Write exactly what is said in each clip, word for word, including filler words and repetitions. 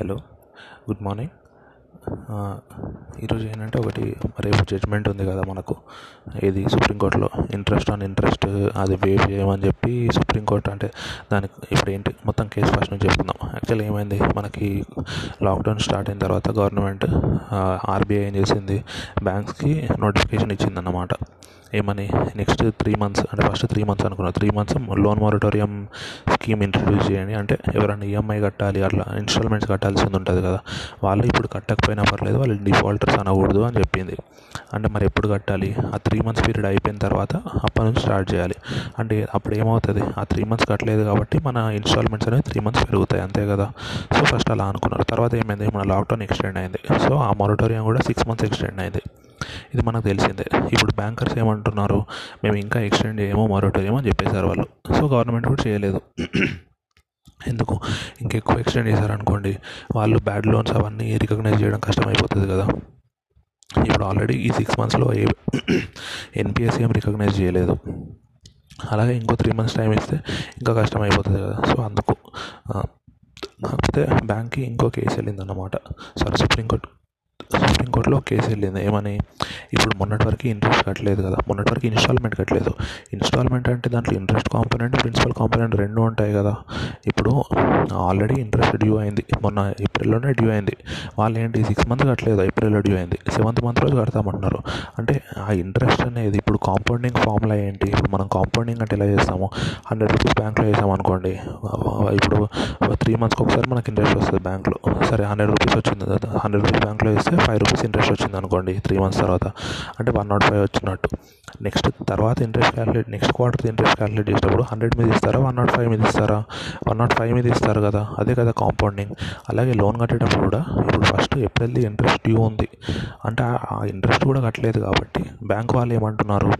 Hello, good morning. ఈరోజు ఏంటంటే ఒకటి రేపు జడ్జ్మెంట్ ఉంది కదా మనకు, ఇది సుప్రీంకోర్టులో ఇంట్రెస్ట్ ఆన్ ఇంట్రెస్ట్ అది వేవ్ చేయమని చెప్పి సుప్రీంకోర్టు అంటే దానికి ఇప్పుడు ఏంటి మొత్తం కేసు ఫస్ట్ నుంచి చెప్పుకుందాం. యాక్చువల్లీ ఏమైంది, మనకి లాక్డౌన్ స్టార్ట్ అయిన తర్వాత గవర్నమెంట్ ఆర్బీఐ ఏం చేసింది, బ్యాంక్స్కి నోటిఫికేషన్ ఇచ్చిందన్నమాట. ఏమని, నెక్స్ట్ త్రీ మంత్స్ అంటే ఫస్ట్ త్రీ మంత్స్ అనుకున్నాం, three months loan moratorium scheme introduce చేయండి. అంటే ఎవరైనా ఈఎంఐ కట్టాలి, అట్లా ఇన్స్టాల్మెంట్స్ కట్టాల్సింది ఉంటుంది కదా, వాళ్ళు ఇప్పుడు కట్టకపోయినా పర్లేదు, వాళ్ళు డిఫాల్టర్స్ అనకూడదు అని చెప్పింది. అంటే మరి ఎప్పుడు కట్టాలి, ఆ త్రీ మంత్స్ పీరియడ్ అయిపోయిన తర్వాత అప్పటి నుంచి స్టార్ట్ చేయాలి. అంటే అప్పుడు ఏమవుతుంది, ఆ త్రీ మంత్స్ కట్టలేదు కాబట్టి మన ఇన్స్టాల్మెంట్స్ అనేవి త్రీ మంత్స్ పెరుగుతాయి, అంతే కదా. సో ఫస్ట్ అలా అనుకున్నారు. తర్వాత ఏమైంది, మన లాక్డౌన్ ఎక్స్టెండ్ అయింది, సో ఆ మారిటోరియం కూడా సిక్స్ మంత్స్ ఎక్స్టెండ్ అయింది. ఇది మనకు తెలిసిందే. ఇప్పుడు బ్యాంకర్స్ ఏమంటున్నారు, మేము ఇంకా ఎక్స్టెండ్ చేయమో మారిటోరియం అని చెప్పేశారు వాళ్ళు. సో గవర్నమెంట్ కూడా చేయలేదు. ఎందుకు, ఇంకెక్కువ ఎక్స్టెండ్ చేశారనుకోండి వాళ్ళు బ్యాడ్ లోన్స్ అవన్నీ రికగ్నైజ్ చేయడం కష్టమైపోతుంది కదా. ఇప్పుడు ఆల్రెడీ ఈ సిక్స్ మంత్స్లో ఏ ఎన్పిఎస్ ఏం రికగ్నైజ్ చేయలేదు, అలాగే ఇంకో త్రీ మంత్స్ టైం ఇస్తే ఇంకా కష్టమైపోతుంది కదా. సో అందుకు కాకపోతే బ్యాంక్కి ఇంకో కేసు వెళ్ళిందన్నమాట. సారీ, సుప్రీంకోర్టు సుప్రీంకోర్టులో కేసు వెళ్ళింది. ఏమని, ఇప్పుడు మొన్నటి వరకు ఇంట్రెస్ట్ కట్టలేదు కదా, మొన్నటి వరకు ఇన్స్టాల్మెంట్ కట్టలేదు. ఇన్స్టాల్మెంట్ అంటే దాంట్లో ఇంట్రెస్ట్ కాంపోనెంట్, ప్రిన్సిపల్ కాంపోనెంట్ రెండు ఉంటాయి కదా. ఇప్పుడు ఆల్రెడీ ఇంట్రెస్ట్ డ్యూ అయింది, మొన్న ఏప్రిల్లోనే డ్యూ అయింది. వాళ్ళు ఏంటి, సిక్స్ మంత్స్ కట్టలేదు, ఏప్రిల్లో డ్యూ అయింది, సెవెంత్ మంత్ రోజు కడతామంటున్నారు. అంటే ఆ ఇంట్రెస్ట్ అనేది ఇప్పుడు కాంపౌండింగ్ ఫార్ములా ఏంటి, ఇప్పుడు మనం కాంపౌండింగ్ అంటే ఎలా చేస్తాము, హండ్రెడ్ రూపీస్ బ్యాంక్లో వేసాము అనుకోండి, ఇప్పుడు త్రీ మంత్స్కి ఒకసారి మనకి ఇంట్రెస్ట్ వస్తుంది బ్యాంక్లో. సరే, హండ్రెడ్ రూపీస్ వచ్చింది కదా, హండ్రెడ్ రూపీస్ బ్యాంక్లో వేస్తే ఫైవ్ రూపీస్ ఇంట్రెస్ట్ వచ్చింది అనుకోండి త్రీ మంత్స్ తర్వాత, అంటే వన్ నాట్ ఫైవ్ వచ్చినట్టు. నెక్స్ట్ తర్వాత interest calculate next quarter interest calculate చేసినప్పుడు హండ్రెడ్ మీద ఇస్తారా, వన్ నాట్ ఫైవ్ మీద ఇస్తారా, వన్ నాట్ ఫైవ్ మీద ఇస్తారు కదా, అదే కదా కాంపౌండింగ్. అలాగే లోన్ కట్టేటప్పుడు కూడా ఇప్పుడు ఫస్ట్ ఏప్రిల్ది ఇంట్రెస్ట్ డ్యూ ఉంది, అంటే ఆ ఇంట్రెస్ట్ కూడా కట్టలేదు కాబట్టి బ్యాంక్ వాళ్ళు ఏమంటున్నారు,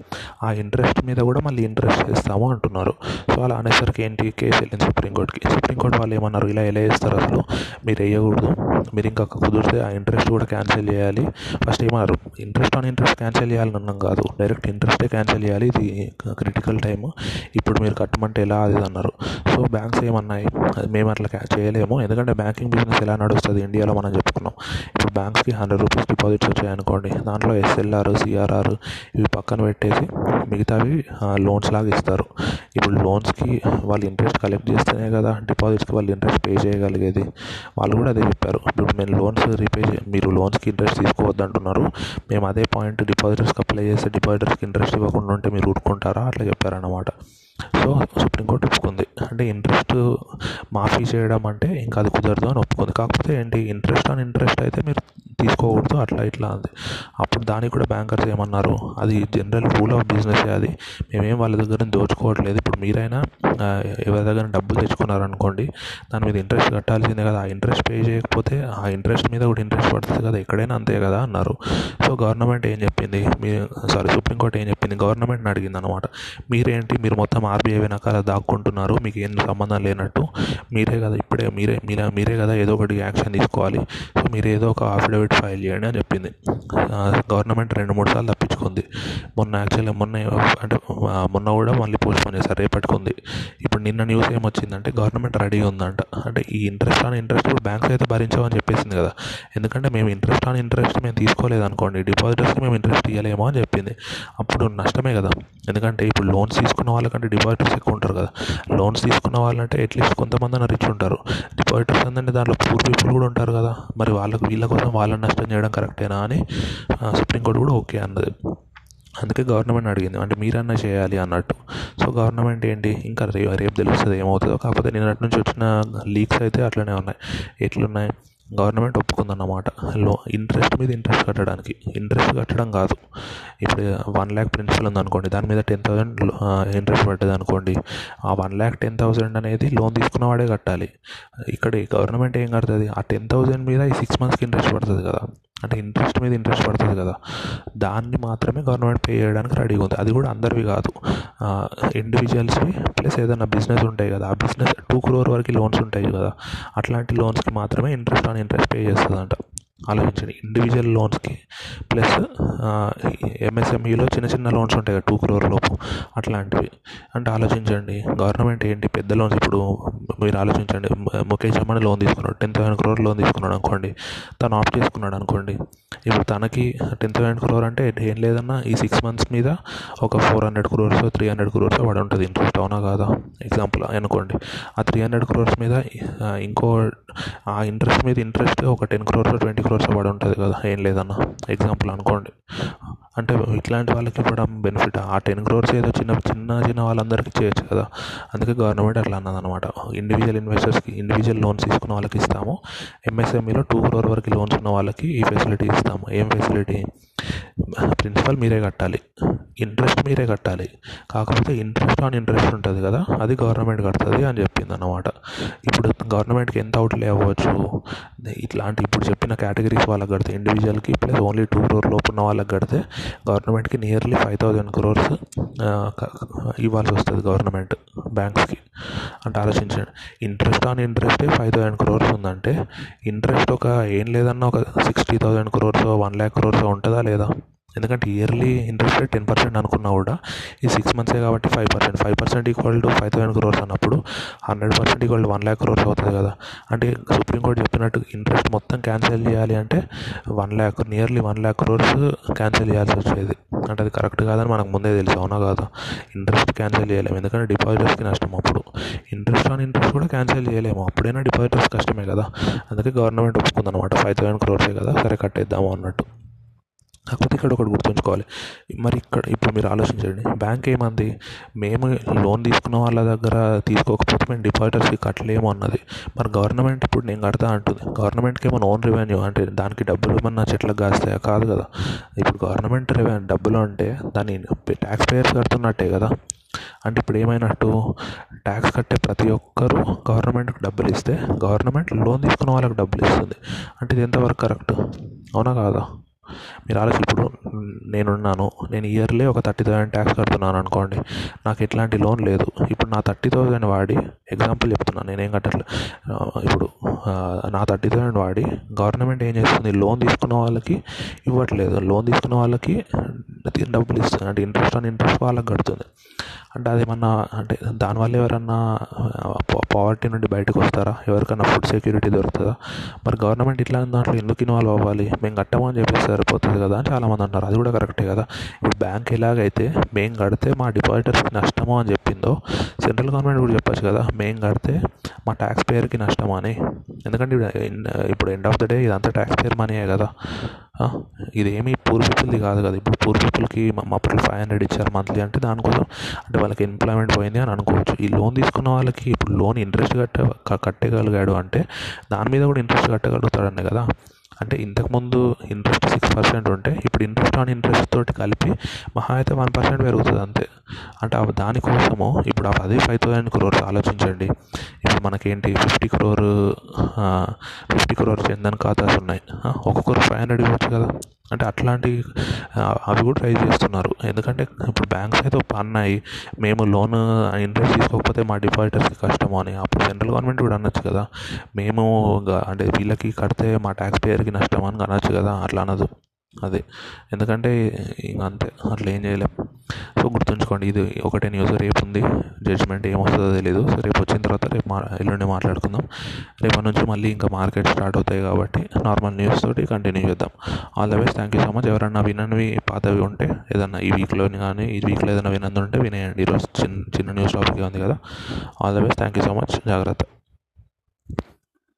ఆ ఇంట్రెస్ట్ మీద కూడా మళ్ళీ ఇంట్రెస్ట్ ఇస్తాము అంటున్నారు. సో అలా అనేసరికి ఏంటి, కేసు వెళ్ళింది సుప్రీంకోర్టుకి. సుప్రీంకోర్టు వాళ్ళు ఏమన్నారు, ఇలా ఎలా ఇస్తారు అసలు, మీరు వేయకూడదు, మీరు ఇంకా కుదిరితే ఆ ఇంట్రెస్ట్ కూడా క్యాన్సిల్ చేయాలి. ఫస్ట్ ఏమన్నారు, ఇంట్రెస్ట్ ఆన్ ఇంట్రెస్ట్ క్యాన్సిల్ చేయాలని అన్నాం కాదు, డైరెక్ట్ ఇంట్రెస్టే క్యాన్సిల్ చేయాలి, ఇది క్రిటికల్ టైం, ఇప్పుడు మీరు కట్టమంటే ఎలా అది అన్నారు. సో బ్యాంక్స్ ఏమన్నాయి, మేము అట్లా చేయలేము, ఎందుకంటే బ్యాంకింగ్ బిజినెస్ ఎలా నడుస్తుంది ఇండియాలో మనం చెప్పుకున్నాం. ఇప్పుడు బ్యాంక్స్కి హండ్రెడ్ రూపీస్ డిపాజిట్స్ వచ్చాయనుకోండి, దాంట్లో ఎస్ఎల్ఆర్, సిఆర్ఆర్ ఇవి పక్కన పెట్టేసి మిగతావి లోన్స్ లాగా ఇస్తారు. ఇప్పుడు లోన్స్కి వాళ్ళు ఇంట్రెస్ట్ కలెక్ట్ చేస్తేనే కదా డిపాజిట్స్కి వాళ్ళు ఇంట్రెస్ట్ పే చేయగలిగేది. వాళ్ళు కూడా అదే చెప్పారు, ఇప్పుడు మేము లోన్స్ రీపే చే మీరు లోన్స్కి ఇంట్రెస్ట్ తీసుకోవద్దు అంటున్నారు, మేము అదే పాయింట్ డిపాజిటర్స్కి అప్లై చేస్తే డిపాజిటర్స్కి ఇంట్రెస్ట్ ఇవ్వకుండా ఉంటే మీరు ఊరుకుంటారా, అట్లా చెప్పారన్నమాట. సో సుప్రీంకోర్టు ఒప్పుకుంది, అంటే ఇంట్రెస్ట్ మాఫీ చేయడం అంటే ఇంకా అది కుదరదు అని ఒప్పుకుంది. కాకపోతే ఏంటి, ఇంట్రెస్ట్ ఆన్ ఇంట్రెస్ట్ అయితే మీరు తీసుకోకూడదు, అట్లా ఇట్లా అంది. అప్పుడు దానికి కూడా బ్యాంకర్స్ ఏమన్నారు, అది జనరల్ రూల్ ఆఫ్ బిజినెస్, అది మేమేం వాళ్ళ దగ్గర దోచుకోవట్లేదు. ఇప్పుడు మీరైనా ఎవరి దగ్గర డబ్బులు తెచ్చుకున్నారనుకోండి, దాని మీద ఇంట్రెస్ట్ కట్టాల్సిందే కదా, ఆ ఇంట్రెస్ట్ పే చేయకపోతే ఆ ఇంట్రెస్ట్ మీద కూడా ఇంట్రెస్ట్ పడుతుంది కదా, ఎక్కడైనా అంతే కదా అన్నారు. సో గవర్నమెంట్ ఏం చెప్పింది, మీ సారీ సుప్రీంకోర్టు ఏం చెప్పింది, గవర్నమెంట్ని అడిగింది అనమాట, మీరేంటి మీరు మొత్తం ఆర్బీఐ వెనకాల దాక్కుంటున్నారు, మీకు ఏం సంబంధం లేనట్టు, మీరే కదా ఇప్పుడే మీరే మీరే మీరే కదా ఏదో ఒకటి యాక్షన్ తీసుకోవాలి, సో మీరు ఏదో ఒక అఫిడవిట్ ఫైల్ చేయండి అని చెప్పింది. గవర్నమెంట్ రెండు మూడు సార్లు తప్పించుకుంది. మొన్న యాక్చువల్గా మొన్న అంటే మొన్న కూడా మళ్ళీ పోస్ట్పోన్ చేశారు, రేపట్టుకుంది. ఇప్పుడు నిన్న న్యూస్ ఏమొచ్చిందంటే, గవర్నమెంట్ రెడీ ఉందంట, అంటే ఈ ఇంట్రెస్ట్ ఆన్ ఇంట్రెస్ట్ కూడా బ్యాంక్స్ అయితే భరించామని చెప్పేసింది కదా, ఎందుకంటే మేము ఇంట్రెస్ట్ ఆన్ ఇంట్రెస్ట్ మేము తీసుకోలేదు అనుకోండి, డిపాజిటర్స్కి మేము ఇంట్రెస్ట్ ఇవ్వలేమో అని చెప్పింది. అప్పుడు నష్టమే కదా, ఎందుకంటే ఇప్పుడు లోన్స్ తీసుకున్న వాళ్ళకంటే డిపాజిటర్స్ ఎక్కువ ఉంటారు కదా, లోన్స్ తీసుకున్న వాళ్ళంటే అట్లీస్ట్ కొంతమంది రిచ్ ఉంటారు, డిపాజిటర్స్ అంటే దాంట్లో పూర్ పీపుల్ కూడా ఉంటారు కదా, మరి వాళ్ళకు వీళ్ళ కోసం వాళ్ళని నష్టం చేయడం కరెక్టేనా అని సుప్రీంకోర్టు కూడా ఓకే అన్నది. అందుకే గవర్నమెంట్ అడిగింది, అంటే మీరన్నా చేయాలి అన్నట్టు. సో గవర్నమెంట్ ఏంటి, ఇంకా రే రేపు తెలుస్తుంది ఏమవుతుందో. కాకపోతే నిన్నటి నుంచి వచ్చిన లీక్స్ అయితే అట్లనే ఉన్నాయి. ఎట్లున్నాయి, గవర్నమెంట్ ఒప్పుకుందన్నమాట లో ఇంట్రెస్ట్ మీద ఇంట్రెస్ట్ కట్టడానికి, ఇంట్రెస్ట్ కట్టడం కాదు. ఇప్పుడు వన్ ల్యాక్ ప్రిన్సిపల్ ఉందనుకోండి, దాని మీద టెన్ థౌసండ్ ఇంట్రెస్ట్ పడ్డది అనుకోండి, ఆ వన్ ల్యాక్ టెన్ థౌసండ్ అనేది లోన్ తీసుకున్నవాడే కట్టాలి. ఇక్కడ గవర్నమెంట్ ఏం కడుతుంది, ఆ టెన్ థౌసండ్ మీద ఈ సిక్స్ మంత్స్కి ఇంట్రెస్ట్ పడుతుంది కదా, అంటే ఇంట్రెస్ట్ మీద ఇంట్రెస్ట్ పడుతుంది కదా, దాన్ని మాత్రమే గవర్నమెంట్ పే చేయడానికి రెడీగా ఉంది. అది కూడా అందరివి కాదు, ఇండివిజువల్స్వి ప్లస్ ఏదైనా బిజినెస్ ఉంటాయి కదా, ఆ బిజినెస్ టూ క్రోర్ వరకు లోన్స్ ఉంటాయి కదా, అట్లాంటి లోన్స్కి మాత్రమే ఇంట్రెస్ట్ ఆన్ ఇంట్రెస్ట్ పే చేస్తుందంట. ఆలోచించండి. ఇండివిజువల్ లోన్స్కి ప్లస్ ఎంఎస్ఎంఈలో చిన్న చిన్న లోన్స్ ఉంటాయి కదా, టూ క్రోర్ లోపు అట్లాంటివి అంటే ఆలోచించండి. గవర్నమెంట్ ఏంటి పెద్ద లోన్స్, ఇప్పుడు మీరు ఆలోచించండి, ముఖేష్ అంబానీ లోన్ తీసుకున్నాడు టెన్ థౌసండ్ క్రోర్ లోన్ తీసుకున్నాడు అనుకోండి, తను ఆఫ్ చేసుకున్నాడు అనుకోండి, ఇప్పుడు తనకి టెన్ థౌసండ్ క్రోర్ అంటే ఏం లేదన్నా ఈ సిక్స్ మంత్స్ మీద ఒక four hundred crores three hundred crores వాడు ఉంటుంది ఇంట్రెస్ట్, అవునా కాదా ఎగ్జాంపుల్ అనుకోండి. ఆ త్రీ హండ్రెడ్ క్రోర్స్ మీద ఇంకో ఆ ఇంట్రెస్ట్ మీద ఇంట్రెస్ట్ ఒక టెన్ క్రోర్స్ ట్వంటీ క్రోర్స్ పడి ఉంటుంది కదా, ఏం లేదన్న ఎగ్జాంపుల్ అనుకోండి. అంటే ఇట్లాంటి వాళ్ళకి ఇవ్వడం బెనిఫిట్, ఆ టెన్ క్రోర్స్ ఏదో చిన్న చిన్న చిన్న వాళ్ళందరికీ చేయొచ్చు కదా. అందుకే గవర్నమెంట్ అట్లా అన్నదన్నమాట, ఇండివిజువల్ ఇన్వెస్టర్స్కి ఇండివిజువల్ లోన్స్ తీసుకున్న వాళ్ళకి ఇస్తాము, ఎంఎస్ఎంఈలో టూ క్రోర్ వరకు లోన్స్ ఉన్న వాళ్ళకి ఈ ఫెసిలిటీ ఇస్తాము. ఏం ఫెసిలిటీ? ప్రిన్సిపల్ మీరే కట్టాలి, ఇంట్రెస్ట్ మీరే కట్టాలి, కాకపోతే ఇంట్రెస్ట్ ఆన్ ఇంట్రెస్ట్ ఉంటుంది కదా, అది గవర్నమెంట్ కడుతుంది అని చెప్పింది అన్నమాట. ఇప్పుడు గవర్నమెంట్కి ఎంత అవుట్లే అవ్వచ్చు ఇట్లాంటి ఇప్పుడు చెప్పిన కేటగిరీస్ వాళ్ళకి కడితే, ఇండివిజువల్కి ప్లస్ ఓన్లీ టూ క్రోర్ లోపు ఉన్న వాళ్ళకి కడితే గవర్నమెంట్కి నియర్లీ ఫైవ్ థౌజండ్ క్రోర్స్ ఇవ్వాల్సి వస్తుంది గవర్నమెంట్ బ్యాంక్స్కి. అంటే ఆలోచించండి, ఇంట్రెస్ట్ ఆన్ ఇంట్రెస్టే ఫైవ్ థౌజండ్ క్రోర్స్ ఉందంటే ఇంట్రెస్ట్ ఒక ఏం లేదన్నా ఒక sixty thousand crores one lakh crores ఉంటుందా లేదా? ఎందుకంటే yearly interest rate ten percent అనుకున్నా కూడా ఈ సిక్స్ మంత్సే కాబట్టి five percent five percent equal to five thousand crores అన్నప్పుడు hundred percent equal to one lakh crores అవుతుంది కదా. అంటే సుప్రీంకోర్టు చెప్పినట్టు ఇంట్రెస్ట్ మొత్తం క్యాన్సిల్ చేయాలి అంటే one lakh nearly one lakh crores cancel చేయాల్సి వచ్చేది. అంటే అది కరెక్ట్ కాదని మనకు ముందే తెలుసు, అవునా కాదా? ఇంట్రెస్ట్ క్యాన్సిల్ చేయలేము, ఎందుకంటే డిపాజిటర్స్కి నష్టం, అప్పుడు ఇంట్రెస్ట్ ఆన్ ఇంట్రెస్ట్ కూడా క్యాన్సిల్ చేయలేము, అప్పుడైనా డిపాజిటర్స్ కష్టమే కదా. అందుకే గవర్నమెంట్ ఒప్పుకుందనమాట, ఫైవ్ థౌసండ్ క్రోర్సే కదా సరే కట్టేద్దాము అన్నట్టు. కాకపోతే ఇక్కడ ఒకటి గుర్తుంచుకోవాలి మరి, ఇక్కడ ఇప్పుడు మీరు ఆలోచించండి, బ్యాంక్ ఏమంది, మేము లోన్ తీసుకున్న వాళ్ళ దగ్గర తీసుకోకపోతే మేము డిపాజిటర్స్కి కట్టలేము అన్నది. మరి గవర్నమెంట్ ఇప్పుడు నేను కడతా అంటుంది, గవర్నమెంట్కి ఏమైనా ఓన్ రెవెన్యూ అంటే దానికి డబ్బులు ఏమన్నా చెట్లకు కాస్తాయా? కాదు కదా. ఇప్పుడు గవర్నమెంట్ రెవెన్యూ డబ్బులు అంటే దాన్ని ట్యాక్స్ పేయర్స్ కడుతున్నట్టే కదా. అంటే ఇప్పుడు ఏమైనట్టు ట్యాక్స్ కట్టే ప్రతి ఒక్కరూ గవర్నమెంట్కి డబ్బులు ఇస్తే గవర్నమెంట్ లోన్ తీసుకున్న వాళ్ళకి డబ్బులు ఇస్తుంది. అంటే ఇది ఎంతవరకు కరెక్ట్, అవునా కాదా? మీరు ఆలోచన, ఇప్పుడు నేనున్నాను, నేను ఇయర్లీ ఒక థర్టీ థౌసండ్ ట్యాక్స్ కడుతున్నాను అనుకోండి, నాకు ఎట్లాంటి లోన్ లేదు, ఇప్పుడు నా థర్టీ థౌసండ్ వాడి ఎగ్జాంపుల్ చెప్తున్నాను, నేనేం కట్టట్లేదు, ఇప్పుడు నా థర్టీ థౌసండ్ వాడి గవర్నమెంట్ ఏం చేస్తుంది, లోన్ తీసుకున్న వాళ్ళకి ఇవ్వట్లేదు, లోన్ తీసుకున్న వాళ్ళకి డబ్బులు ఇస్తుంది, అంటే ఇంట్రెస్ట్ ఆన్ ఇంట్రెస్ట్ వాళ్ళకి కడుతుంది. అంటే అదేమన్నా అంటే దానివల్ల ఎవరన్నా పావర్టీ నుండి బయటకు వస్తారా? ఎవరికన్నా ఫుడ్ సెక్యూరిటీ దొరుకుతుందా? మరి గవర్నమెంట్ ఇట్లా దాంట్లో ఎందుకు ఇన్వాల్వ్ అవ్వాలి, మేము కట్టమని చెప్పేసి సరిపోతుంది కదా అని చాలామంది అంటారు. అది కూడా కరెక్టే కదా. ఇప్పుడు బ్యాంక్ ఎలాగైతే మేము కడితే మా డిపాజిటర్స్కి నష్టము అని చెప్పిందో, సెంట్రల్ గవర్నమెంట్ కూడా చెప్పచ్చు కదా, మేము కడితే మా ట్యాక్స్ పేయర్కి నష్టము అని. ఎందుకంటే ఇప్పుడు ఎండ్ ఆఫ్ ద డే ఇదంతా ట్యాక్స్ పేయర్ మనీయే కదా, ఇదేమీ పూర్ పీపుల్ది కాదు కదా. ఇప్పుడు పూర్ పీపుల్కి మా అప్పుడు ఫైవ్ హండ్రెడ్ ఇచ్చారు మంత్లీ అంటే దానికోసం అంటే వాళ్ళకి ఎంప్లాయ్మెంట్ పోయింది అని అనుకోవచ్చు. ఈ లోన్ తీసుకున్న వాళ్ళకి ఇప్పుడు లోన్ ఇంట్రెస్ట్ కట్ట కట్టగలిగాడు అంటే దాని మీద కూడా ఇంట్రెస్ట్ కట్టగలుగుతాడనే కదా. అంటే ఇంతకుముందు ఇంట్రెస్ట్ సిక్స్ పర్సెంట్ ఉంటే ఇప్పుడు ఇంట్రెస్ట్ ఆన్ ఇంట్రెస్ట్ తోటి కలిపి మహా అయితే వన్ పర్సెంట్ పెరుగుతుంది అంతే. అంటే దానికోసము ఇప్పుడు అదే ఫైవ్ థౌసండ్ క్రోర్స్ ఆలోచించండి, ఇప్పుడు మనకేంటి ఫిఫ్టీ క్రోర్ ఫిఫ్టీ క్రోర్ జన్ధన్ ఖాతాస్ ఉన్నాయి, ఒక్కొక్కరు ఫైవ్ హండ్రెడ్ ఇవ్వచ్చు కదా. అంటే అట్లాంటి అవి కూడా ట్రై చేస్తున్నారు. ఎందుకంటే ఇప్పుడు బ్యాంక్స్ అయితే అన్నాయి మేము లోన్ ఇంట్రెస్ట్ తీసుకోకపోతే మా డిపాజిటర్స్కి కష్టము అని, అప్పుడు సెంట్రల్ గవర్నమెంట్ కూడా అనొచ్చు కదా, మేము అంటే వీళ్ళకి కడితే మా ట్యాక్స్ పేయర్కి నష్టం అని అనొచ్చు కదా. అట్లా అనదు అదే, ఎందుకంటే ఇంక అంతే, అట్లా ఏం చేయలేం. సో గుర్తుంచుకోండి, ఇది ఒకటే న్యూస్, రేపు ఉంది జడ్జ్మెంట్, ఏమొస్తుందో తెలీదు. సో రేపు వచ్చిన తర్వాత రేపు మా ఎల్లుండి మాట్లాడుకుందాం. రేపటి నుంచి మళ్ళీ ఇంకా మార్కెట్ స్టార్ట్ అవుతాయి కాబట్టి నార్మల్ న్యూస్ తోటి కంటిన్యూ చేద్దాం. All the best, thank you so much. ఎవరన్నా విననివి పాతవి ఉంటే ఏదన్నా ఈ వీక్లోని కానీ ఈ వీక్లో ఏదైనా వినంది ఉంటే వినేయండి, ఈరోజు చిన్న చిన్న న్యూస్ టాపిక్ ఉంది కదా. All the best, thank you so much, జాగ్రత్త.